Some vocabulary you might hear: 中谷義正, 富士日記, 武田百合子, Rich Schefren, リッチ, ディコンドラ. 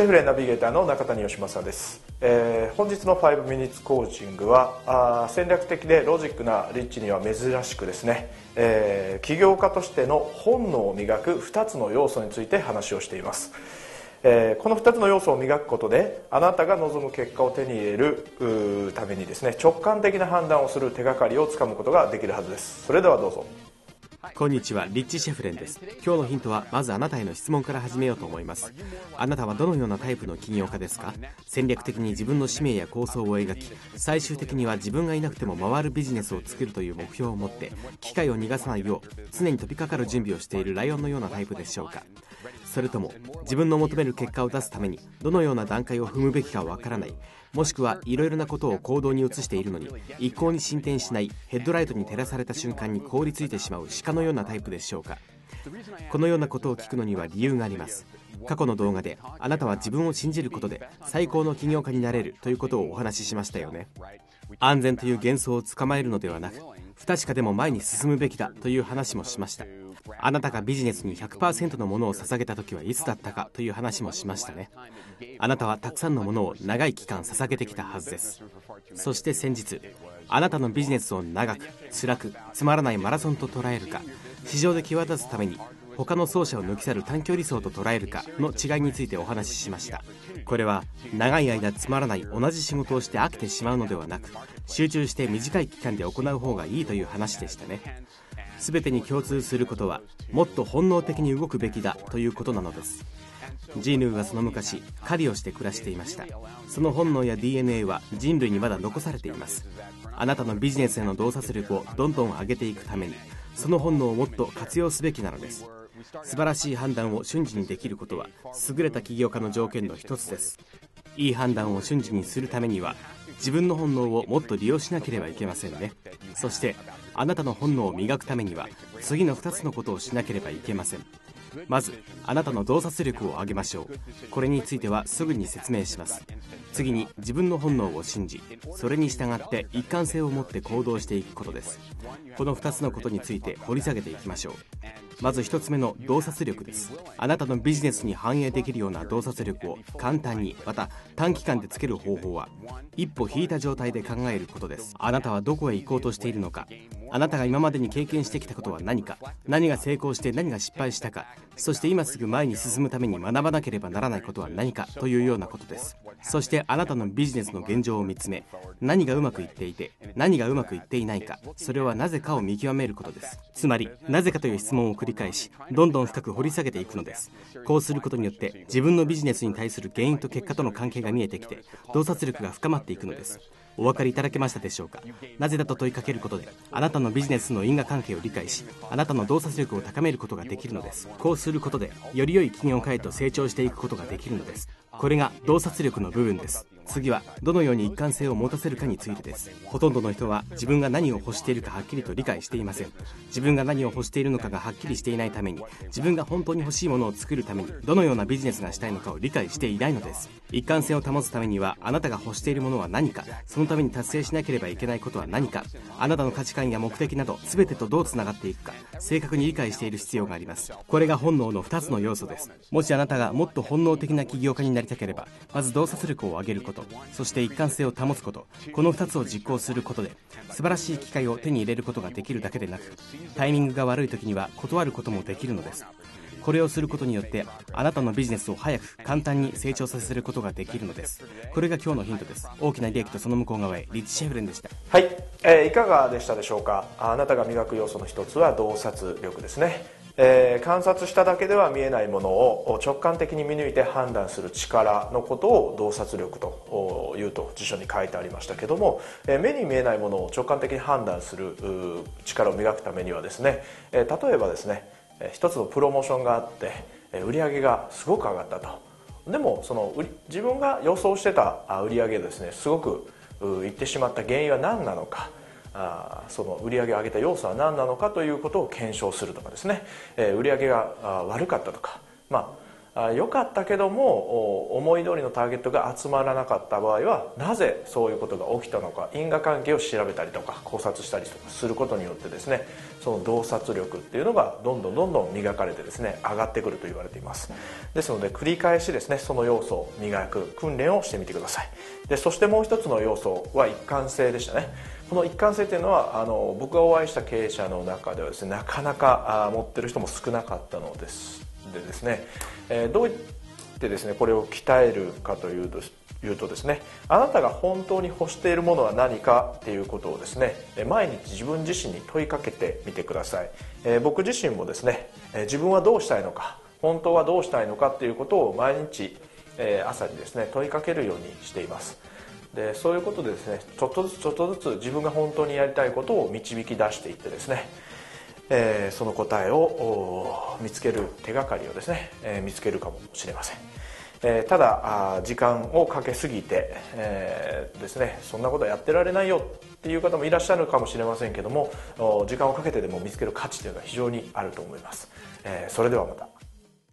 シェフレナビゲーターの中谷義正です。本日の5ミニッツコーチングは戦略的でロジックなリッチには珍しくですね、起業家としての本能を磨く2つの要素について話をしています。この2つの要素を磨くことであなたが望む結果を手に入れるためにですね、直感的な判断をする手がかりをつかむことができるはずです。それではどうぞ。こんにちは、リッチ・シェフレンです。今日のヒントはまずあなたへの質問から始めようと思います。あなたはどのようなタイプの起業家ですか？戦略的に自分の使命や構想を描き、最終的には自分がいなくても回るビジネスを作るという目標を持って、機会を逃がさないよう常に飛びかかる準備をしているライオンのようなタイプでしょうか？それとも自分の求める結果を出すためにどのような段階を踏むべきかわからない、もしくはいろいろなことを行動に移しているのに一向に進展しない、ヘッドライトに照らされた瞬間に凍りついてしまう鹿のようなタイプでしょうか？このようなことを聞くのには理由があります。過去の動画であなたは自分を信じることで最高の起業家になれるということをお話ししましたよね。安全という幻想を捕まえるのではなく、不確かでも前に進むべきだという話もしました。あなたがビジネスに 100% のものを捧げた時はいつだったかという話もしましたね。あなたはたくさんのものを長い期間捧げてきたはずです。そして先日、あなたのビジネスを長く、辛く、つまらないマラソンと捉えるか、市場で際立つために他の走者を抜き去る短距離走と捉えるかの違いについてお話ししました。これは長い間つまらない同じ仕事をして飽きてしまうのではなく、集中して短い期間で行う方がいいという話でしたね。全てに共通することは、もっと本能的に動くべきだということなのです。ジーヌーはその昔、狩りをして暮らしていました。その本能や DNA は人類にまだ残されています。あなたのビジネスへの洞察力をどんどん上げていくために、その本能をもっと活用すべきなのです。素晴らしい判断を瞬時にできることは優れた起業家の条件の一つです。いい判断を瞬時にするためには、自分の本能をもっと利用しなければいけませんね。そしてあなたの本能を磨くためには、次の2つのことをしなければいけません。まず、あなたの洞察力を上げましょう。これについてはすぐに説明します。次に、自分の本能を信じ、それに従って一貫性を持って行動していくことです。この2つのことについて掘り下げていきましょう。まず1つ目の洞察力です。あなたのビジネスに反映できるような洞察力を簡単に、また短期間でつける方法は、一歩引いた状態で考えることです。あなたはどこへ行こうとしているのか、あなたが今までに経験してきたことは何か、何が成功して何が失敗したか、そして今すぐ前に進むために学ばなければならないことは何か、というようなことです。そしてあなたのビジネスの現状を見つめ、何がうまくいっていて何がうまくいっていないか、それはなぜかを見極めることです。つまり、なぜかという質問を繰り返し、どんどん深く掘り下げていくのです。こうすることによって、自分のビジネスに対する原因と結果との関係が見えてきて、洞察力が深まっていくのです。お分かりいただけましたでしょうか？なぜだと問いかけることで、あなたのビジネスの因果関係を理解し、あなたの洞察力を高めることができるのです。こうすることで、より良い起業家へと成長していくことができるのです。これが洞察力の部分です。次は、どのように一貫性を持たせるかについてです。ほとんどの人は自分が何を欲しているかはっきりと理解していません。自分が何を欲しているのかがはっきりしていないために、自分が本当に欲しいものを作るために、どのようなビジネスがしたいのかを理解していないのです。一貫性を保つためには、あなたが欲しているものは何か、そのために達成しなければいけないことは何か、あなたの価値観や目的など全てとどうつながっていくか、正確に理解している必要があります。これが本能の2つの要素です。もしあなたがもっと本能的な起業家になりたければ、まず洞察力を上げること、そして一貫性を保つこと、この2つを実行することで、素晴らしい機会を手に入れることができるだけでなく、タイミングが悪い時には断ることもできるのです。これをすることによって、あなたのビジネスを早く簡単に成長させることができるのです。これが今日のヒントです。大きな利益とその向こう側へ、リッチ・シェフレンでした。はい、いかがでしたでしょうか？あなたが磨く要素の一つは洞察力ですね。観察しただけでは見えないものを直感的に見抜いて判断する力のことを洞察力というと辞書に書いてありましたけども、目に見えないものを直感的に判断する力を磨くためにはですね、例えばですね、一つのプロモーションがあって売り上げがすごく上がったと。でもその自分が予想してた売り上げですね、すごくいってしまった原因は何なのか、その売り上げを上げた要素は何なのかということを検証するとかですね、売り上げが悪かったとか、ま良かったけども思い通りのターゲットが集まらなかった場合は、なぜそういうことが起きたのか、因果関係を調べたりとか考察したりとかすることによってですね、その洞察力っていうのがどんどん磨かれてですね、上がってくると言われています。ですので繰り返しですね、その要素を磨く訓練をしてみてください。でそしてもう一つの要素は一貫性でしたね。この一貫性というのは僕がお会いした経営者の中ではですね、なかなか持ってる人も少なかったのです。でですね、どうやってですねこれを鍛えるかというとですね、あなたが本当に欲しているものは何かっていうことをですね、毎日自分自身に問いかけてみてください。僕自身もですね、自分はどうしたいのか、本当はどうしたいのかっていうことを毎日朝にですね問いかけるようにしています。でそういうことでですね、ちょっとずつ自分が本当にやりたいことを導き出していってですね、その答えを見つける手がかりをですね、見つけるかもしれません。ただ時間をかけすぎて、ですね、そんなことはやってられないよっていう方もいらっしゃるかもしれませんけども、時間をかけてでも見つける価値というのは非常にあると思います。それではまた。